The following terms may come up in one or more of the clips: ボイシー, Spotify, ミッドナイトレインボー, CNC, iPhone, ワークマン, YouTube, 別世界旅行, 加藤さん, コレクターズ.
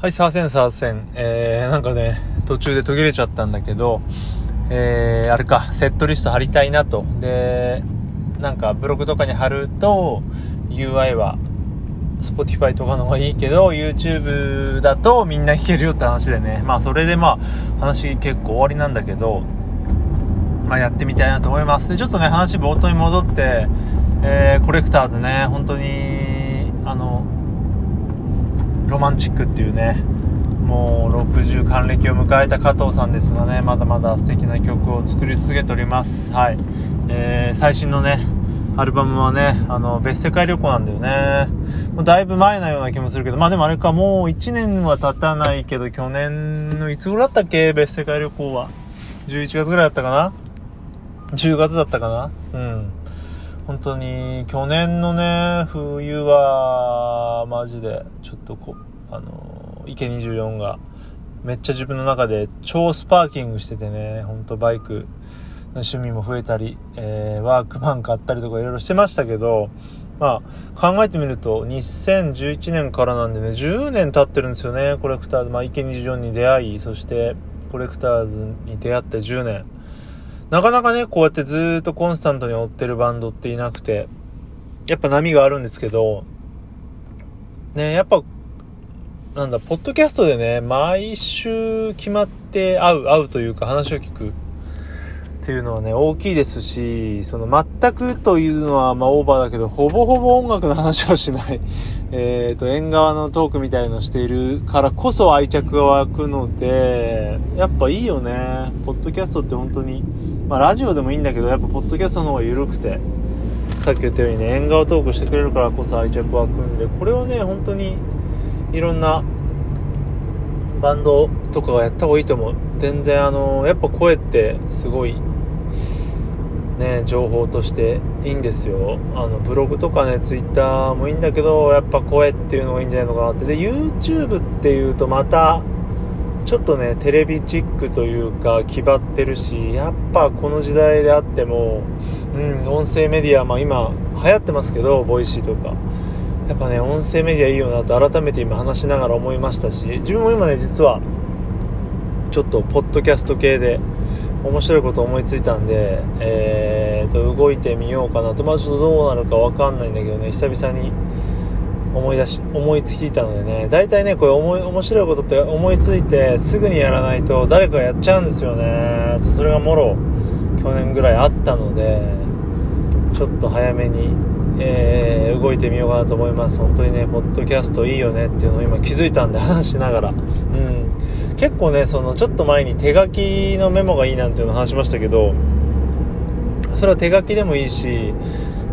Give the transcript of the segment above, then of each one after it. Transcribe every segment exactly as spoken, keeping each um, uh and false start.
はい、サーセンサーセン、えー、なんかね途中で途切れちゃったんだけど、えー、あれかセットリスト貼りたいなと。でなんかブログとかに貼ると ユーアイ は Spotify とかの方がいいけど YouTube だとみんな弾けるよって話でね、まあそれでまあ話結構終わりなんだけど、まあやってみたいなと思います。でちょっとね話冒頭に戻って、えー、コレクターズね、本当にあのロマンチックっていうね、もうろくじゅう還暦を迎えた加藤さんですがね、まだまだ素敵な曲を作り続けております。はい、えー、最新のねアルバムはね、あの別世界旅行なんだよね。もうだいぶ前なような気もするけど、まあでもあれか、もういちねんは経たないけど、去年のいつ頃だったっけ、別世界旅行はじゅういちがつぐらいだったかな、じゅうがつだったかな。うん、本当に去年のね冬はマジでちょっとこうあのイケにじゅうよんがめっちゃ自分の中で超スパーキングしててね、本当バイクの趣味も増えたり、えー、ワークマン買ったりとかいろいろしてましたけど、まあ考えてみるとにせんじゅういちねんからなんでね、じゅうねん経ってるんですよね。コレクターズ、まあイケにじゅうよんに出会い、そしてコレクターズに出会ってじゅうねん。なかなかねこうやってずっとコンスタントに追ってるバンドっていなくて、やっぱ波があるんですけどね、やっぱなんだ、ポッドキャストでね毎週決まって会う会うというか話を聞くっていうのはね大きいですし、その全くというのはまあオーバーだけど、ほぼほぼ音楽の話をしないえっと縁側のトークみたいのしているからこそ愛着が湧くので、やっぱいいよねポッドキャストって。本当にまあラジオでもいいんだけど、やっぱポッドキャストの方が緩くて、さっき言ったようにね縁側トークしてくれるからこそ愛着湧くんで、これはね本当にいろんなバンドとかがやった方がいいと思う。全然あのやっぱ声ってすごいね情報としていいんですよ。あのブログとかねツイッターもいいんだけど、やっぱ声っていうのがいいんじゃないのかなって。で YouTube っていうとまたちょっとねテレビチックというか気張ってるし、やっぱこの時代であっても、うん、音声メディア、まあ今流行ってますけどボイシーとか、やっぱね音声メディアいいよなと改めて今話しながら思いましたし、自分も今ね実はちょっとポッドキャスト系で面白いこと思いついたんで、えーと動いてみようかなと。まあちょっとどうなるかわかんないんだけどね、久々に思い出し思いついたのでね。だいたいねこれ思い面白いことって思いついてすぐにやらないと誰かやっちゃうんですよね。それがもろ去年ぐらいあったので、ちょっと早めに、えー、動いてみようかなと思います。本当にねポッドキャストいいよねっていうのを今気づいたんで話しながら、うん、結構ねそのちょっと前に手書きのメモがいいなんていうのを話しましたけど、それは手書きでもいいし、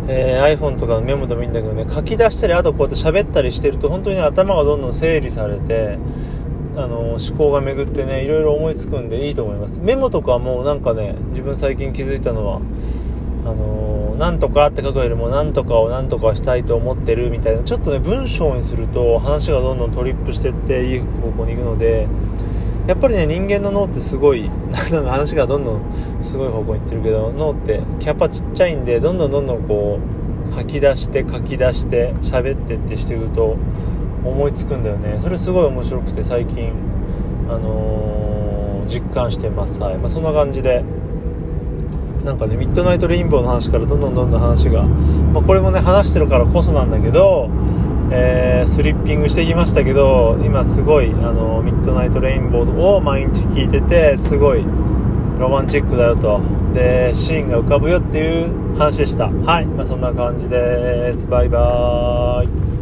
えー、iPhone とかのメモでもいいんだけどね、書き出したりあとこうやって喋ったりしてると本当に、ね、頭がどんどん整理されて、あのー、思考が巡ってねいろいろ思いつくんでいいと思います。メモとかもなんかね自分最近気づいたのはあのー、なんとかって書くよりもなんとかをなんとかしたいと思ってるみたいな、ちょっとね文章にすると話がどんどんトリップしてっていい方向に行くので、やっぱりね人間の脳ってすごい話がどんどんすごい方向に行ってるけど、脳ってキャパちっちゃいんでどんどんどんどんこう吐き出して書き出して喋ってってしていくと思いつくんだよね。それすごい面白くて最近、あのー、実感してます。はい、まあ、そんな感じでなんかねミッドナイトレインボーの話からどんどんどんどん話が、まあ、これもね話してるからこそなんだけど、えー、スリッピングしてきましたけど、今すごいあのミッドナイトレインボーを毎日聴いててすごいロマンチックだよと。でシーンが浮かぶよっていう話でした。はい、まあ、そんな感じです。バイバーイ。